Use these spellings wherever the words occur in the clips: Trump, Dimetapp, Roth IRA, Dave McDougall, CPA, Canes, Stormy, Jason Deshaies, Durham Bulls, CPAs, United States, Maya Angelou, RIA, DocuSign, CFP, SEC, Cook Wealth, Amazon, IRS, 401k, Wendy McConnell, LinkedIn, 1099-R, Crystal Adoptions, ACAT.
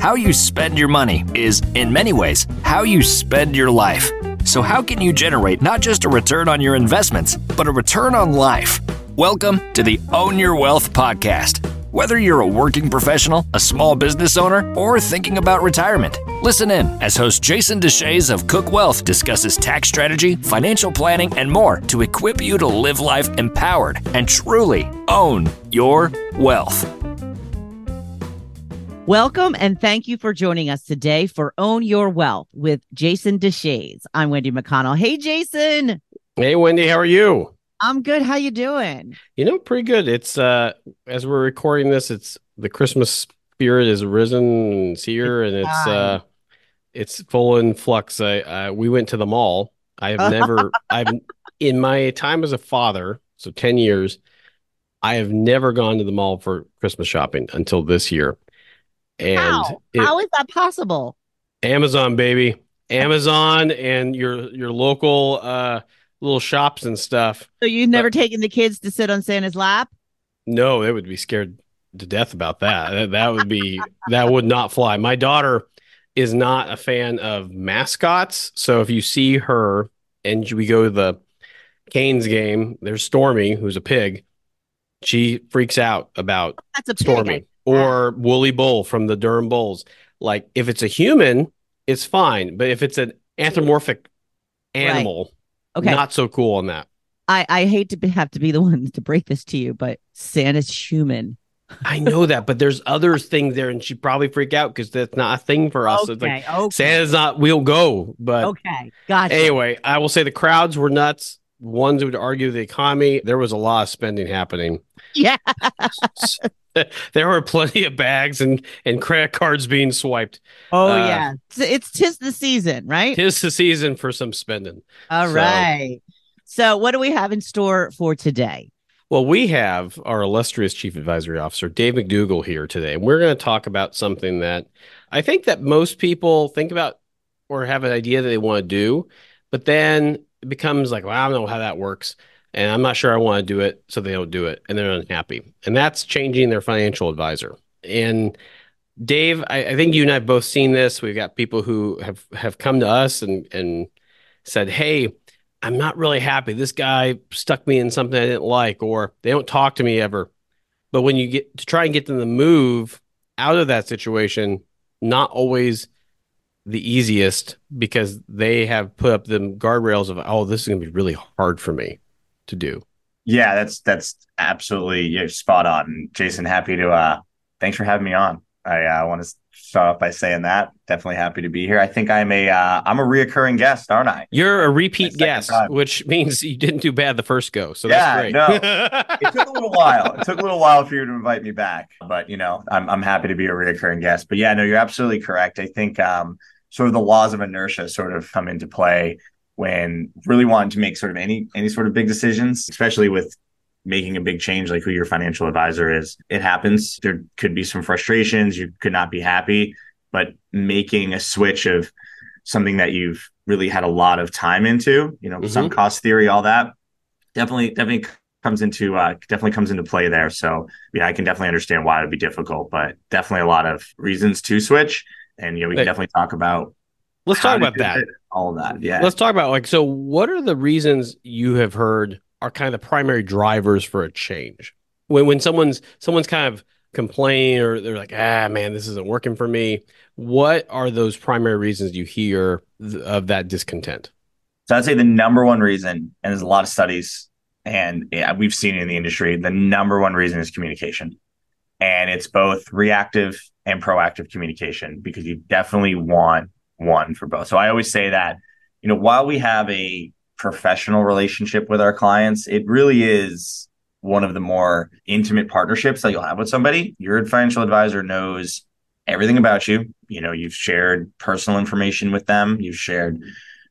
How you spend your money is, in many ways, how you spend your life. So how can you generate not just a return on your investments, but a return on life? Welcome to the Own Your Wealth podcast. Whether you're a working professional, a small business owner, or thinking about retirement, listen in as host Jason Deshaies of Cook Wealth discusses tax strategy, financial planning, and more to equip you to live life empowered and truly own your wealth. Welcome and thank you for joining us today for Own Your Wealth with Jason Deshaies. I'm Wendy McConnell. Hey, Jason. Hey, Wendy. How are you? I'm good. How you doing? You know, pretty good. It's as we're recording this, it's the Christmas spirit has risen and it's here, and it's full in flux. We went to the mall. I've in my time as a father, so 10 years, I have never gone to the mall for Christmas shopping until this year. And how is that possible? Amazon, baby. Amazon and your local little shops and stuff. So you've never taken the kids to sit on Santa's lap? No, they would be scared to death about that. That would not fly. My daughter is not a fan of mascots. So if you see her and we go to the Canes game, there's Stormy, who's a pig. She freaks out about Stormy or Woolly Bull from the Durham Bulls. Like if it's a human, it's fine. But if it's an anthropomorphic animal, right. Okay. Not so cool on that. I hate to have to be the one to break this to you, but Santa's human. I know that, but there's other things there, and she'd probably freak out because that's not a thing for us. Okay, it's like Santa's not. We'll go, but okay, gotcha. Anyway, I will say the crowds were nuts. Ones who would argue the economy. There was a lot of spending happening. Yeah, there were plenty of bags and credit cards being swiped. Oh yeah, tis the season, right? Tis the season for some spending. All right. So what do we have in store for today? Well, we have our illustrious Chief Advisory Officer, Dave McDougall, here today. And we're going to talk about something that I think that most people think about or have an idea that they want to do, but then it becomes like, well, I don't know how that works, and I'm not sure I want to do it, so they don't do it, and they're unhappy. And that's changing their financial advisor. And Dave, I think you and I have both seen this. We've got people who have come to us and said, hey, I'm not really happy. This guy stuck me in something I didn't like, or they don't talk to me ever. But when you get to try and get them to move out of that situation, not always the easiest, because they have put up the guardrails of, oh, this is going to be really hard for me to do. Yeah, that's absolutely spot on. Jason, happy to, thanks for having me on. I want to start off by saying that. Definitely happy to be here. I think I'm a reoccurring guest, aren't I? You're a repeat guest, which means you didn't do bad the first go. So yeah, that's great. No, It took a little while for you to invite me back, but I'm happy to be a reoccurring guest. But yeah, no, you're absolutely correct. I think sort of the laws of inertia sort of come into play when really wanting to make sort of any sort of big decisions, especially with making a big change, like who your financial advisor is. It happens. There could be some frustrations. You could not be happy, but making a switch of something that you've really had a lot of time into, some cost theory, all that definitely comes into play there. So yeah, I can definitely understand why it would be difficult, but definitely a lot of reasons to switch. And we can definitely talk about. Let's talk about that. All of that. Yeah. Let's talk about so what are the reasons you have heard are kind of the primary drivers for a change? When someone's kind of complaining or they're like, man, this isn't working for me. What are those primary reasons you hear of that discontent? So I'd say the number one reason, and there's a lot of studies and we've seen it in the industry, the number one reason is communication. And it's both reactive and proactive communication, because you definitely want one for both. So I always say that, while we have a professional relationship with our clients, it really is one of the more intimate partnerships that you'll have with somebody. Your financial advisor knows everything about you. You've shared personal information with them. You've shared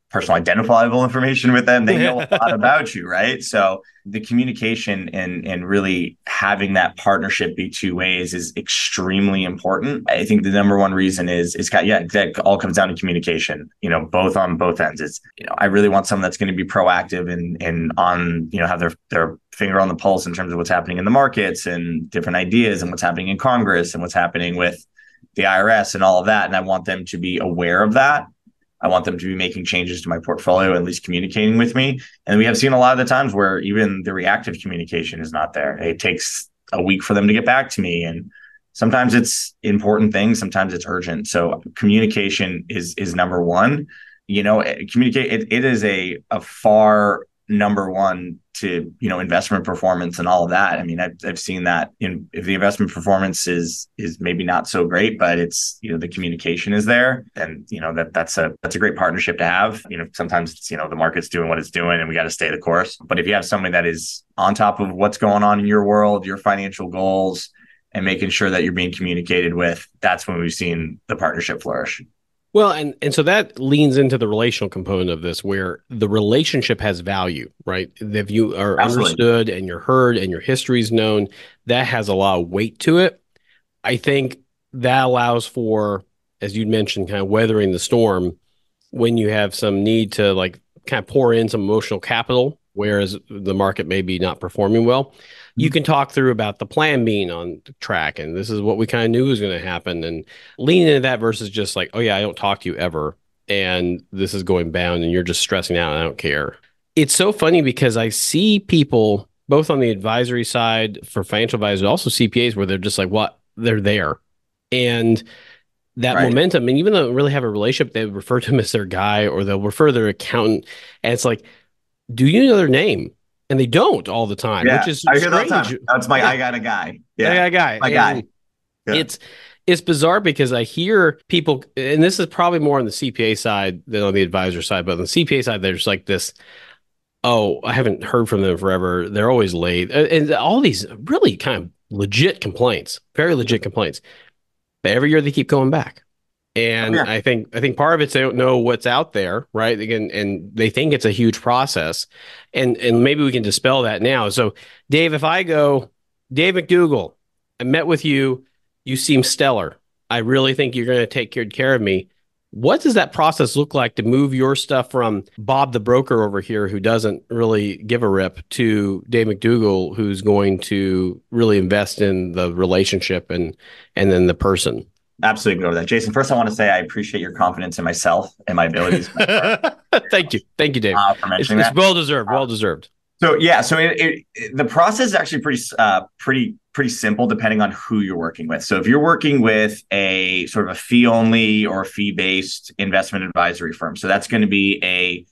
personal identifiable information with them. They know a lot about you, right? So the communication and really having that partnership be two ways is extremely important. I think the number one reason that all comes down to communication, both on both ends. It's, I really want someone that's going to be proactive and on, have their finger on the pulse in terms of what's happening in the markets and different ideas and what's happening in Congress and what's happening with the IRS and all of that. And I want them to be aware of that. I want them to be making changes to my portfolio, at least communicating with me. And we have seen a lot of the times where even the reactive communication is not there. It takes a week for them to get back to me. And sometimes it's important things. Sometimes it's urgent. So communication is number one. You know, communicate, it is a far number one to, you know, investment performance and all of that. I mean, I've seen that if the investment performance is maybe not so great, but it's, you know, the communication is there, and, you know, that's a great partnership to have. You know, sometimes it's, you know, the market's doing what it's doing and we got to stay the course. But if you have somebody that is on top of what's going on in your world, your financial goals, and making sure that you're being communicated with, that's when we've seen the partnership flourish. Well, and so that leans into the relational component of this, where the relationship has value, right? If you are Absolutely. Understood and you're heard and your history is known, that has a lot of weight to it. I think that allows for, as you'd mentioned, kind of weathering the storm when you have some need to like kind of pour in some emotional capital, whereas the market may be not performing well. You can talk through about the plan being on track, and this is what we kind of knew was going to happen, and lean into that versus just like, oh yeah, I don't talk to you ever, and this is going down, and you're just stressing out, and I don't care. It's so funny because I see people both on the advisory side for financial advisors, also CPAs, where they're just like, what? They're there. And that right. momentum, and even though they really have a relationship, they refer to them as their guy, or they'll refer to their accountant, and it's like, do you know their name? And they don't all the time, yeah. which is I hear strange. That That's my, yeah. I got a guy. Yeah. I got a guy. My guy. Yeah. It's bizarre because I hear people, and this is probably more on the CPA side than on the advisor side, but on the CPA side, there's like this, oh, I haven't heard from them forever. They're always late. And all these really kind of legit complaints, very legit complaints. But every year they keep going back. And oh, yeah. I think part of it's they don't know what's out there, right? Again, and they think it's a huge process, and maybe we can dispel that now. So, Dave, if I go, Dave McDougall, I met with you. You seem stellar. I really think you're going to take good care of me. What does that process look like to move your stuff from Bob the broker over here, who doesn't really give a rip, to Dave McDougall, who's going to really invest in the relationship and then the person? Absolutely go to that. Jason, first, I want to say I appreciate your confidence in myself and my abilities. Thank you. Thank you, Dave. For mentioning it's that. Well-deserved. Well-deserved. So, yeah. So the process is actually pretty simple, depending on who you're working with. So if you're working with a sort of a fee-only or fee-based investment advisory firm, so that's going to be a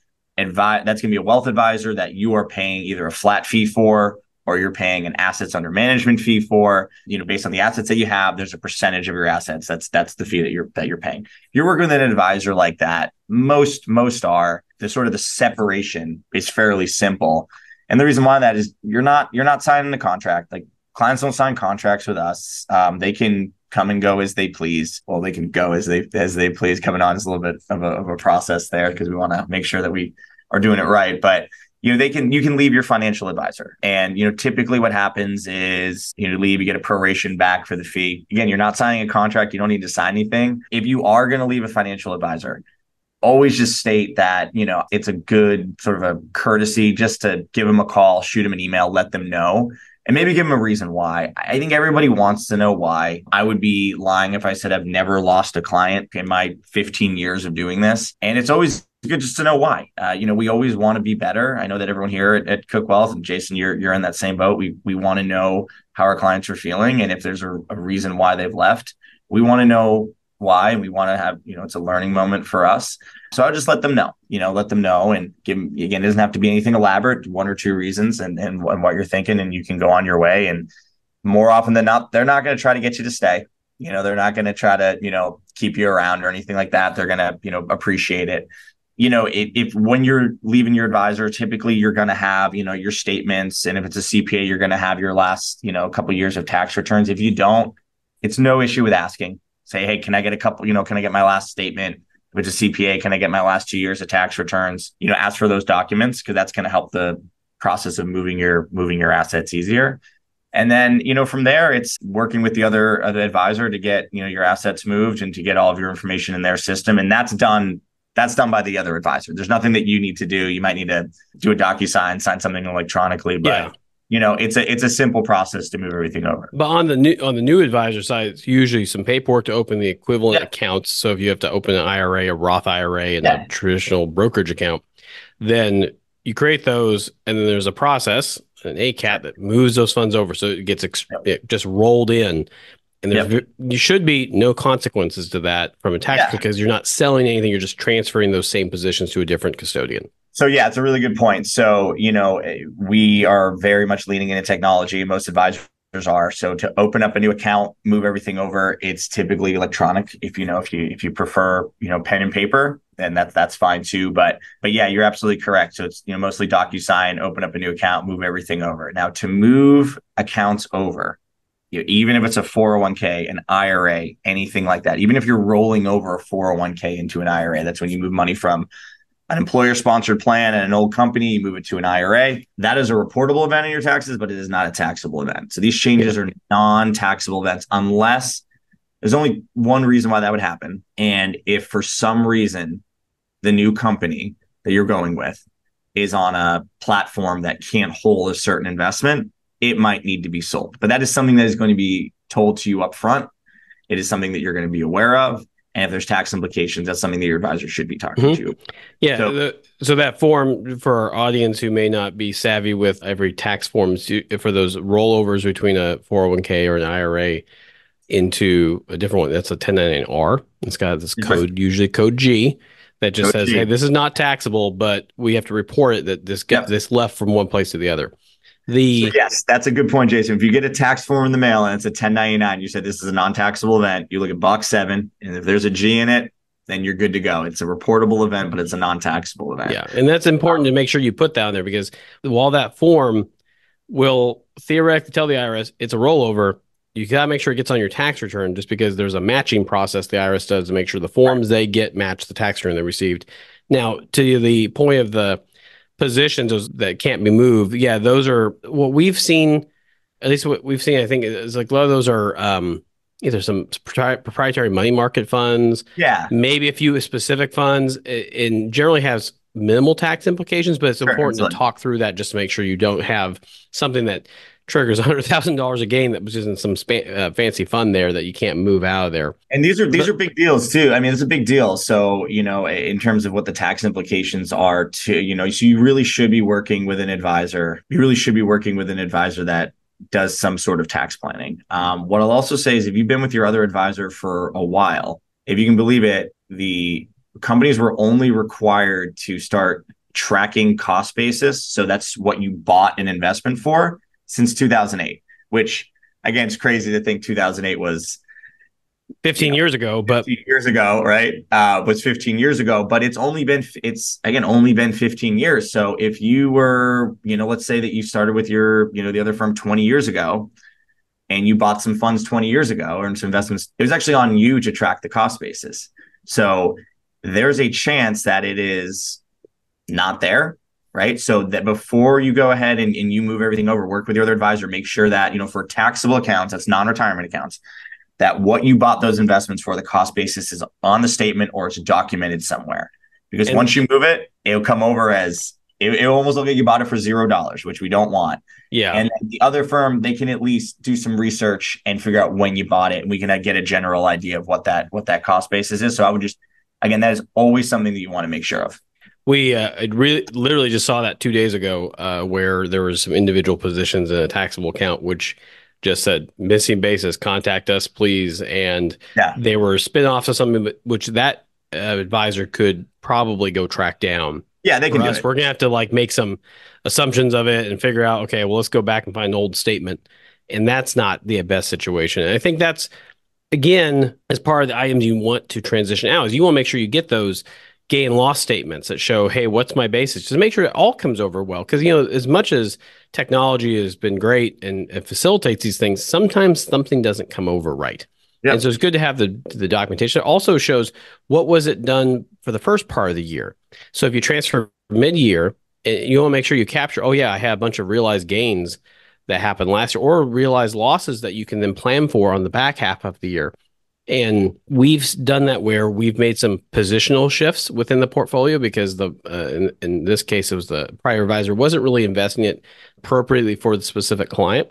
wealth advisor that you are paying either a flat fee for, or you're paying an assets under management fee for, you know, based on the assets that you have, there's a percentage of your assets. That's the fee that you're paying. If you're working with an advisor like that, most are, the sort of the separation is fairly simple. And the reason why that is you're not signing the contract. Like, clients don't sign contracts with us. They can come and go as they please. Well, they can go as they please. Coming on is a little bit of a process there, because we want to make sure that we are doing it right. But you know, you can leave your financial advisor. And, you know, typically what happens is, you know, leave, you get a proration back for the fee. Again, you're not signing a contract. You don't need to sign anything. If you are going to leave a financial advisor, always just state that, you know, it's a good sort of a courtesy just to give them a call, shoot them an email, let them know, and maybe give them a reason why. I think everybody wants to know why. I would be lying if I said I've never lost a client in my 15 years of doing this. And it's always good just to know why. You know, we always want to be better. I know that everyone here at Cook Wealth, and Jason, you're in that same boat. We want to know how our clients are feeling, and if there's a reason why they've left, we want to know why, and we want to have, you know, it's a learning moment for us. So I'll just let them know, you know, let them know, and give them, again, it doesn't have to be anything elaborate, one or two reasons and what you're thinking, and you can go on your way. And more often than not, they're not going to try to get you to stay. You know, they're not going to try to, you know, keep you around or anything like that. They're going to, you know, appreciate it. You know, if when you're leaving your advisor, typically you're going to have, you know, your statements. And if it's a CPA, you're going to have your last, you know, a couple of years of tax returns. If you don't, it's no issue with asking. Say, hey, can I get a couple, you know, can I get my last statement? If it's a CPA, can I get my last 2 years of tax returns? You know, ask for those documents, because that's going to help the process of moving your assets easier. And then, you know, from there, it's working with the other advisor to get, you know, your assets moved and to get all of your information in their system. And that's done. That's done by the other advisor. There's nothing that you need to do. You might need to do a DocuSign, sign something electronically, but yeah. you know, it's a simple process to move everything over. But on the new advisor side, it's usually some paperwork to open the equivalent accounts. So if you have to open an IRA, a Roth IRA, and a traditional brokerage account, then you create those, and then there's a process, an ACAT, that moves those funds over. So it gets it just rolled in. And there's you should be no consequences to that from a tax because you're not selling anything. You're just transferring those same positions to a different custodian. So, yeah, it's a really good point. So, you know, we are very much leaning into technology. Most advisors are. So to open up a new account, move everything over, it's typically electronic. If you prefer, pen and paper, then that's fine too. But yeah, you're absolutely correct. So it's, mostly DocuSign, open up a new account, move everything over. Now to move accounts over, even if it's a 401k, an IRA, anything like that, even if you're rolling over a 401k into an IRA, that's when you move money from an employer-sponsored plan and an old company, you move it to an IRA. That is a reportable event in your taxes, but it is not a taxable event. So these changes are non-taxable events, unless there's only one reason why that would happen. And if for some reason the new company that you're going with is on a platform that can't hold a certain investment, it might need to be sold. But that is something that is going to be told to you up front. It is something that you're going to be aware of. And if there's tax implications, that's something that your advisor should be talking to you. Yeah. So that form, for our audience who may not be savvy with every tax form, for those rollovers between a 401k or an IRA into a different one, that's a 1099-R. It's got this code, usually code G, that just says, hey, this is not taxable, but we have to report it that this got this left from one place to the other. Yes, that's a good point, Jason. If you get a tax form in the mail and it's a 1099, you said this is a non-taxable event, you look at box 7, and if there's a G in it, then you're good to go. It's a reportable event, but it's a non-taxable event. Yeah, and that's important to make sure you put that on there, because while that form will theoretically tell the IRS it's a rollover, you got to make sure it gets on your tax return, just because there's a matching process the IRS does to make sure the forms they get match the tax return they received. Now, to the point of the positions that can't be moved. Yeah, those are what we've seen, at least what we've seen, I think, is like a lot of those are either some proprietary money market funds, maybe a few specific funds, and generally has minimal tax implications, but it's important to talk through that just to make sure you don't have something that triggers $100,000 a gain that was just in some fancy fund there that you can't move out of there. And these are big deals too. I mean, it's a big deal. So, in terms of what the tax implications are to, so you really should be working with an advisor. You really should be working with an advisor that does some sort of tax planning. What I'll also say is if you've been with your other advisor for a while, if you can believe it, the companies were only required to start tracking cost basis. So that's what you bought an investment for, since 2008, which again, it's crazy to think 2008 was 15 years ago, but 15 years ago, right? Was 15 years ago, but it's only been 15 years. So if you were, let's say that you started with your, the other firm 20 years ago and you bought some funds 20 years ago or some investments, it was actually on you to track the cost basis. So there's a chance that it is not there. Right. So that before you go ahead and you move everything over, work with your other advisor, make sure that, for taxable accounts, that's non-retirement accounts, that what you bought those investments for, the cost basis is on the statement or it's documented somewhere. Because once you move it, it'll come over as it almost look like you bought it for $0, which we don't want. Yeah. And the other firm, they can at least do some research and figure out when you bought it. And we can get a general idea of what that cost basis is. So I would just, again, that is always something that you want to make sure of. We literally just saw that 2 days ago where there was some individual positions in a taxable account, which just said missing basis, contact us, please. And they were spin-offs of something, which that advisor could probably go track down. Yeah, they can do it. We're going to have to make some assumptions of it and figure out, okay, well, let's go back and find an old statement. And that's not the best situation. And I think that's, again, as part of the items you want to transition out, is you want to make sure you get those gain and loss statements that show, hey, what's my basis? Just make sure it all comes over well. Because, as much as technology has been great and it facilitates these things, sometimes something doesn't come over right. Yep. And so it's good to have the documentation. It also shows what was it done for the first part of the year. So if you transfer mid-year, you want to make sure you capture, I had a bunch of realized gains that happened last year or realized losses that you can then plan for on the back half of the year. And we've done that where we've made some positional shifts within the portfolio because in this case, it was the prior advisor wasn't really investing it appropriately for the specific client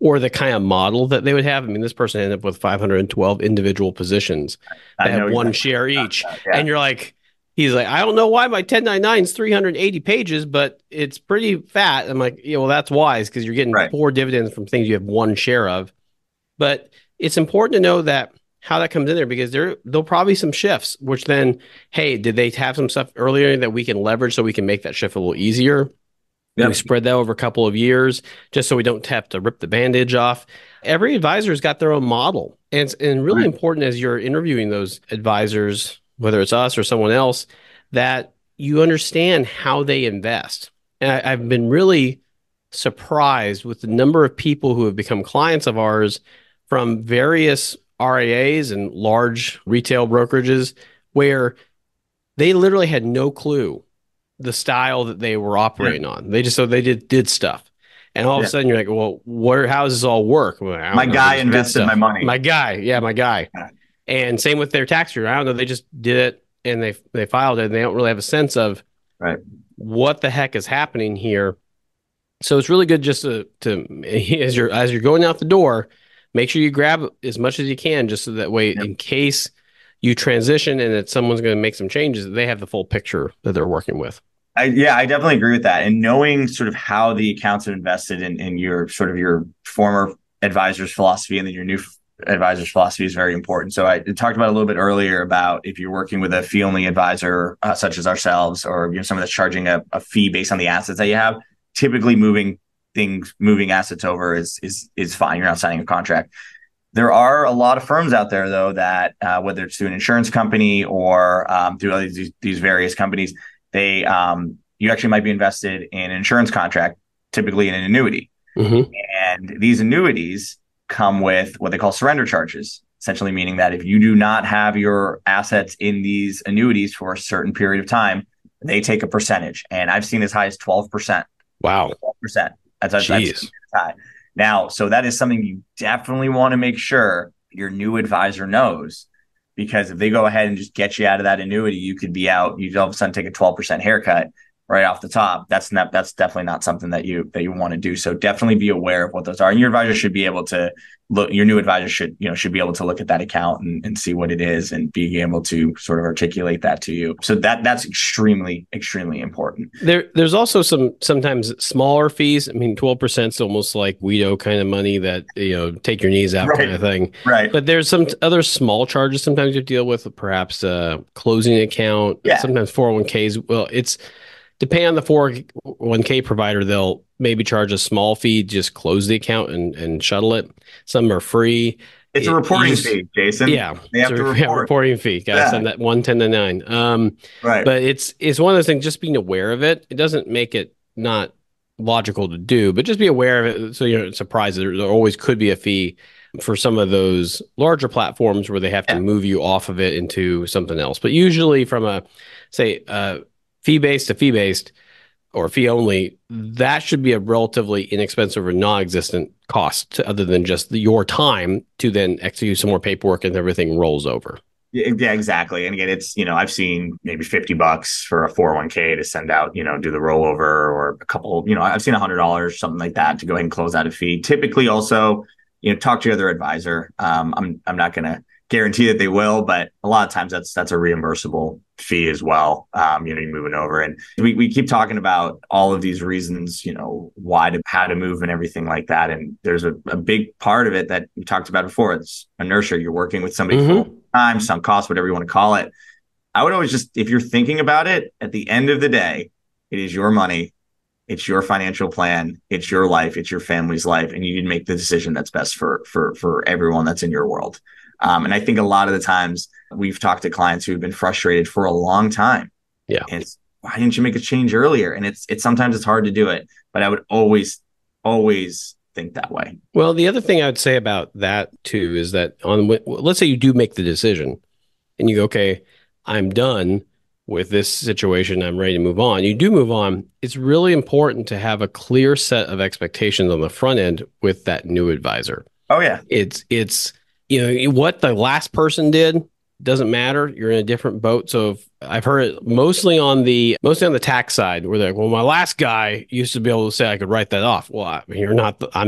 or the kind of model that they would have. I mean, this person ended up with 512 individual positions that had one share each. Yeah. And you're like, he's like, I don't know why my 1099 is 380 pages, but it's pretty fat. I'm like, yeah, well, that's wise because you're getting poor dividends from things you have one share of. But it's important to know that how that comes in there, because there'll probably be some shifts, which then, hey, did they have some stuff earlier that we can leverage so we can make that shift a little easier? Yep. We spread that over a couple of years just so we don't have to rip the bandage off. Every advisor's got their own model. And it's really important as you're interviewing those advisors, whether it's us or someone else, that you understand how they invest. And I've been really surprised with the number of people who have become clients of ours from various RIAs and large retail brokerages where they literally had no clue the style that they were operating on. They just they did stuff. And all of a sudden you're like, well, how does this all work? Well, my guy invested my money. My guy. And same with their tax return. I don't know, they just did it and they filed it and they don't really have a sense of what the heck is happening here. So it's really good just to as you're going out the door, make sure you grab as much as you can just so that way in case you transition and that someone's going to make some changes, they have the full picture that they're working with. I definitely agree with that. And knowing sort of how the accounts have invested in your sort of your former advisor's philosophy and then your new advisor's philosophy is very important. So I talked about a little bit earlier about if you're working with a fee-only advisor such as ourselves, or someone that's charging a fee based on the assets that you have, typically moving assets over is fine. You're not signing a contract. There are a lot of firms out there, though, that whether it's through an insurance company or through other, these various companies, they you actually might be invested in an insurance contract, typically in an annuity. Mm-hmm. And these annuities come with what they call surrender charges, essentially meaning that if you do not have your assets in these annuities for a certain period of time, they take a percentage. And I've seen as high as 12%. Wow. 12%. That's high. Now, so that is something you definitely want to make sure your new advisor knows, because if they go ahead and just get you out of that annuity, you could be out. You all of a sudden take a 12% haircut right off the top. That's definitely not something that you want to do. So definitely be aware of what those are, and your advisor should be able to look. Your new advisor should be able to look at that account and see what it is and being able to sort of articulate that to you. So that's extremely, extremely important. There's also sometimes smaller fees. I mean, 12% is almost like Weedo kind of money that, take your knees out kind of thing. Right. But there's some other small charges sometimes you deal with, perhaps a closing account, sometimes 401ks. Well, it's depending on the 401k provider, they'll maybe charge a small fee, just close the account and shuttle it. Some are free. It's a reporting fee, Jason. Yeah. They have to report. Yeah, reporting fee. Got to send that 11099. But it's one of those things, just being aware of it. It doesn't make it not logical to do, but just be aware of it. So you're not surprised. There always could be a fee for some of those larger platforms where they have to move you off of it into something else. But usually from fee-based to fee-based or fee-only, that should be a relatively inexpensive or non-existent cost other than just your time to then execute some more paperwork and everything rolls over. Yeah, exactly. And again, it's, I've seen maybe $50 for a 401k to send out, do the rollover, or a couple, I've seen $100, something like that, to go ahead and close out a fee. Typically also, talk to your other advisor. I'm not going to guarantee that they will, but a lot of times that's a reimbursable fee as well. You're moving over, and we keep talking about all of these reasons, how to move and everything like that. And there's a big part of it that we talked about before. It's inertia. You're working with somebody full time, some cost, whatever you want to call it. I would always just, if you're thinking about it, at the end of the day, it is your money. It's your financial plan. It's your life. It's your family's life. And you need to make the decision that's best for everyone that's in your world. And I think a lot of the times we've talked to clients who've been frustrated for a long time. Yeah. And it's, why didn't you make a change earlier? And it's sometimes it's hard to do it, but I would always think that way. Well, the other thing I would say about that too is that let's say you do make the decision and you go, okay, I'm done with this situation. I'm ready to move on. You do move on. It's really important to have a clear set of expectations on the front end with that new advisor. Oh yeah. It's what the last person did doesn't matter. You're in a different boat. So if, I've heard it mostly on the tax side where they're like, well, my last guy used to be able to say I could write that off. Well, I'm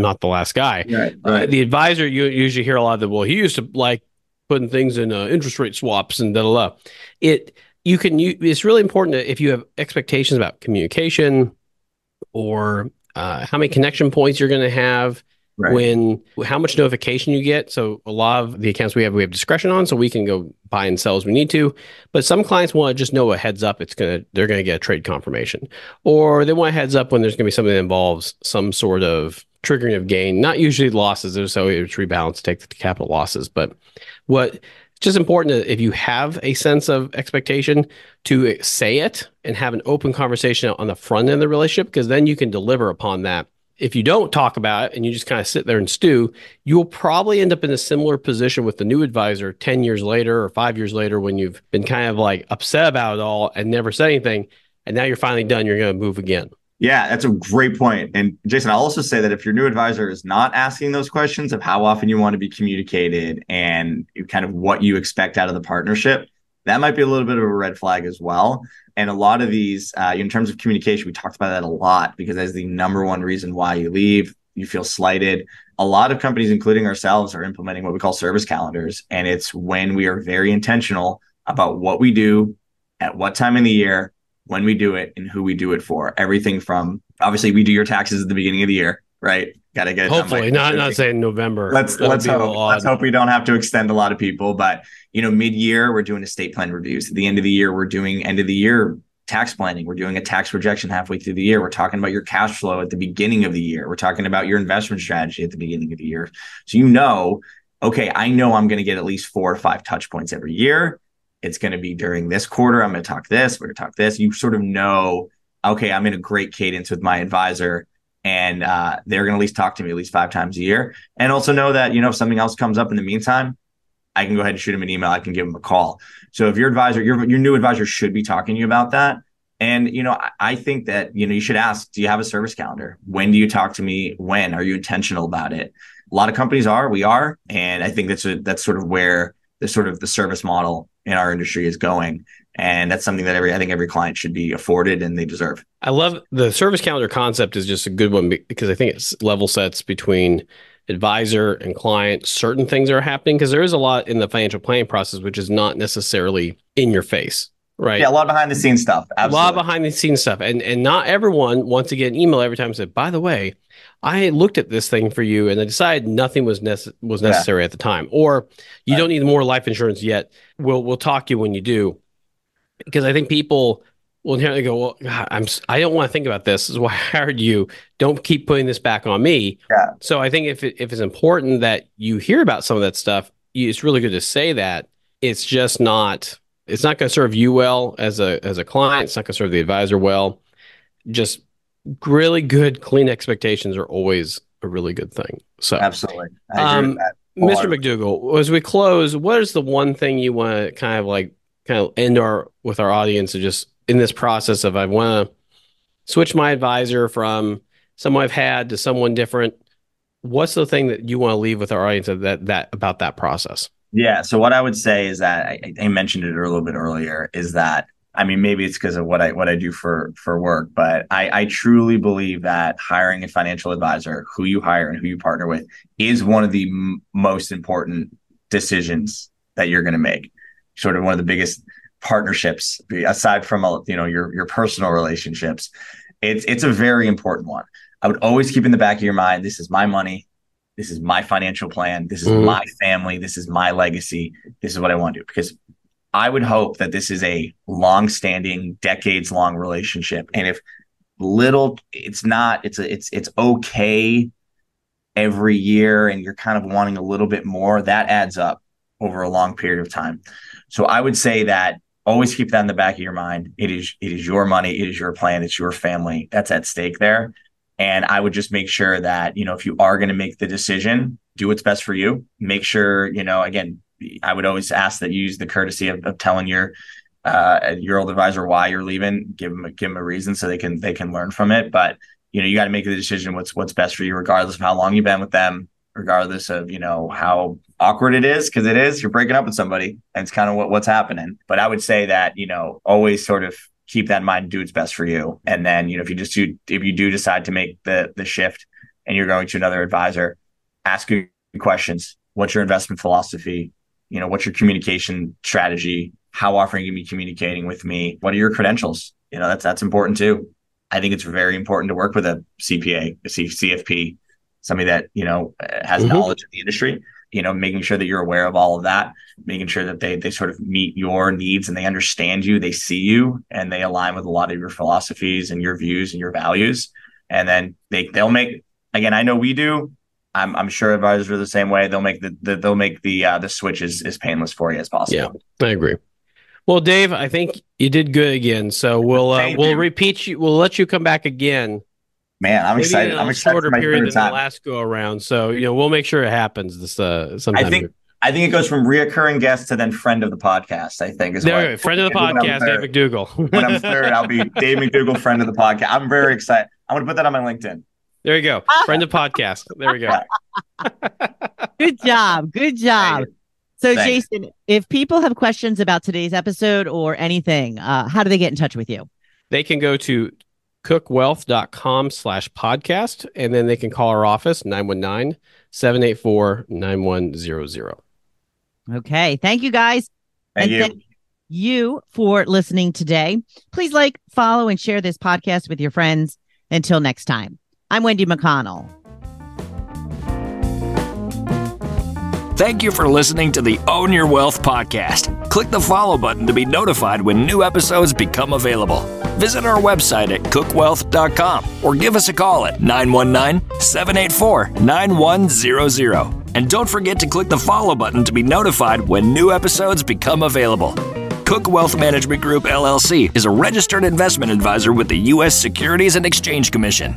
not the last guy. Right, right. The advisor, you usually hear a lot of well, he used to like putting things in interest rate swaps and da-da-da. It's really important that if you have expectations about communication or how many connection points you're going to have, right. How much notification you get. So a lot of the accounts we have discretion on, so we can go buy and sell as we need to. But some clients want to just know a heads up. They're going to get a trade confirmation, or they want a heads up when there's going to be something that involves some sort of triggering of gain, not usually losses. So it's rebalance, take the capital losses. But what just important that if you have a sense of expectation to say it and have an open conversation on the front end of the relationship, because then you can deliver upon that. If you don't talk about it and you just kind of sit there and stew, you'll probably end up in a similar position with the new advisor 10 years later or 5 years later when you've been kind of like upset about it all and never said anything. And now you're finally done. You're going to move again. Yeah, that's a great point. And Jason, I'll also say that if your new advisor is not asking those questions of how often you want to be communicated and kind of what you expect out of the partnership, that might be a little bit of a red flag as well. And a lot of these, in terms of communication, we talked about that a lot because that's the number one reason why you leave. You feel slighted. A lot of companies, including ourselves, are implementing what we call service calendars. And it's when we are very intentional about what we do, at what time in the year, when we do it, and who we do it for. Everything from, obviously, we do your taxes at the beginning of the year, right? Got to get it. Hopefully, not saying November. Let's hope we don't have to extend a lot of people. But mid-year, we're doing estate plan reviews. At the end of the year, we're doing end-of-the-year tax planning. We're doing a tax projection halfway through the year. We're talking about your cash flow at the beginning of the year. We're talking about your investment strategy at the beginning of the year. So okay, I know I'm going to get at least 4 or 5 touch points every year. It's going to be during this quarter. I'm going to talk this. We're going to talk this. You sort of know, okay, I'm in a great cadence with my advisor and they're going to at least talk to me at least 5 times a year. And also know that, if something else comes up in the meantime, I can go ahead and shoot them an email. I can give them a call. So if your advisor, your new advisor should be talking to you about that. And, I think that, you should ask, do you have a service calendar? When do you talk to me? When are you intentional about it? A lot of companies are, we are. And I think that's sort of where the service model in our industry is going. And that's something that I think every client should be afforded and they deserve. I love the service calendar concept is just a good one because I think it's level sets between advisor and client. Certain things are happening because there is a lot in the financial planning process, which is not necessarily in your face, right? Yeah, a lot of behind the scenes stuff. Absolutely. A lot of behind the scenes stuff. And not everyone wants to get an email every time and say, by the way, I looked at this thing for you and I decided nothing was necessary at the time, or you don't need more life insurance yet. We'll talk to you when you do, because I think people will inherently go, well, God, I don't want to think about this. This is why I hired you. Don't keep putting this back on me. Yeah. So I think if it's important that you hear about some of that stuff, it's really good to say that. It's just not going to serve you well as a client. It's not going to serve the advisor well. Just really good, clean expectations are always a really good thing. So absolutely. I agree with that. Mr. McDougall, as we close, what is the one thing you want to kind of end with our audience, and just in this process of, I want to switch my advisor from someone I've had to someone different. What's the thing that you want to leave with our audience about that process? Yeah. So what I would say is that I mentioned it a little bit earlier is that, I mean, maybe it's because of what I do for work, but I truly believe that hiring a financial advisor, who you hire and who you partner with, is one of the most important decisions that you're going to make. Sort of one of the biggest partnerships, aside from your personal relationships. It's a very important one. I would always keep in the back of your mind, this is my money. This is my financial plan. This is my family. This is my legacy. This is what I want to do, because I would hope that this is a long-standing, decades-long relationship. And if it's okay every year and you're kind of wanting a little bit more, that adds up over a long period of time. So I would say that always keep that in the back of your mind. It is your money. It is your plan. It's your family. That's at stake there. And I would just make sure that, if you are going to make the decision, do what's best for you. Make sure, again, I would always ask that you use the courtesy of telling your old advisor why you're leaving. Give them a reason so they can learn from it. But you got to make the decision what's best for you, regardless of how long you've been with them, regardless of, you know, how awkward it is, because it is, you're breaking up with somebody. And it's kind of what's happening. But I would say that, you know, always sort of keep that in mind, do what's best for you. And then, you know, if you do decide to make the shift and you're going to another advisor, ask good questions. What's your investment philosophy? You know, what's your communication strategy? How often are you going to be communicating with me? What are your credentials? You know, that's important too. I think it's very important to work with a CPA, a CFP, somebody that, you know, has knowledge of the industry, you know, making sure that you're aware of all of that, making sure that they sort of meet your needs and they understand you, they see you, and they align with a lot of your philosophies and your views and your values. And then they'll make, again, I know we do, I'm sure advisors are the same way. They'll make the switch as painless for you as possible. Yeah, I agree. Well, Dave, I think you did good again. So we'll repeat you. We'll let you come back again. Man, I'm excited. I'm excited. Shorter period than the last go around. So, you know, we'll make sure it happens this sometime. I think it goes from reoccurring guest to then friend of the podcast. I think is there. Friend of the podcast, Dave McDougall. When I'm third, I'll be Dave McDougall, friend of the podcast. I'm very excited. I'm going to put that on my LinkedIn. There you go. Friend of podcast. There we go. Good job. So, thanks. Jason, if people have questions about today's episode or anything, how do they get in touch with you? They can go to cookwealth.com/podcast, and then they can call our office, 919-784-9100. Okay. Thank you, guys. Thank you for listening today. Please like, follow, and share this podcast with your friends. Until next time. I'm Wendy McConnell. Thank you for listening to the Own Your Wealth podcast. Click the follow button to be notified when new episodes become available. Visit our website at cookwealth.com or give us a call at 919-784-9100. And don't forget to click the follow button to be notified when new episodes become available. Cook Wealth Management Group, LLC, is a registered investment advisor with the U.S. Securities and Exchange Commission.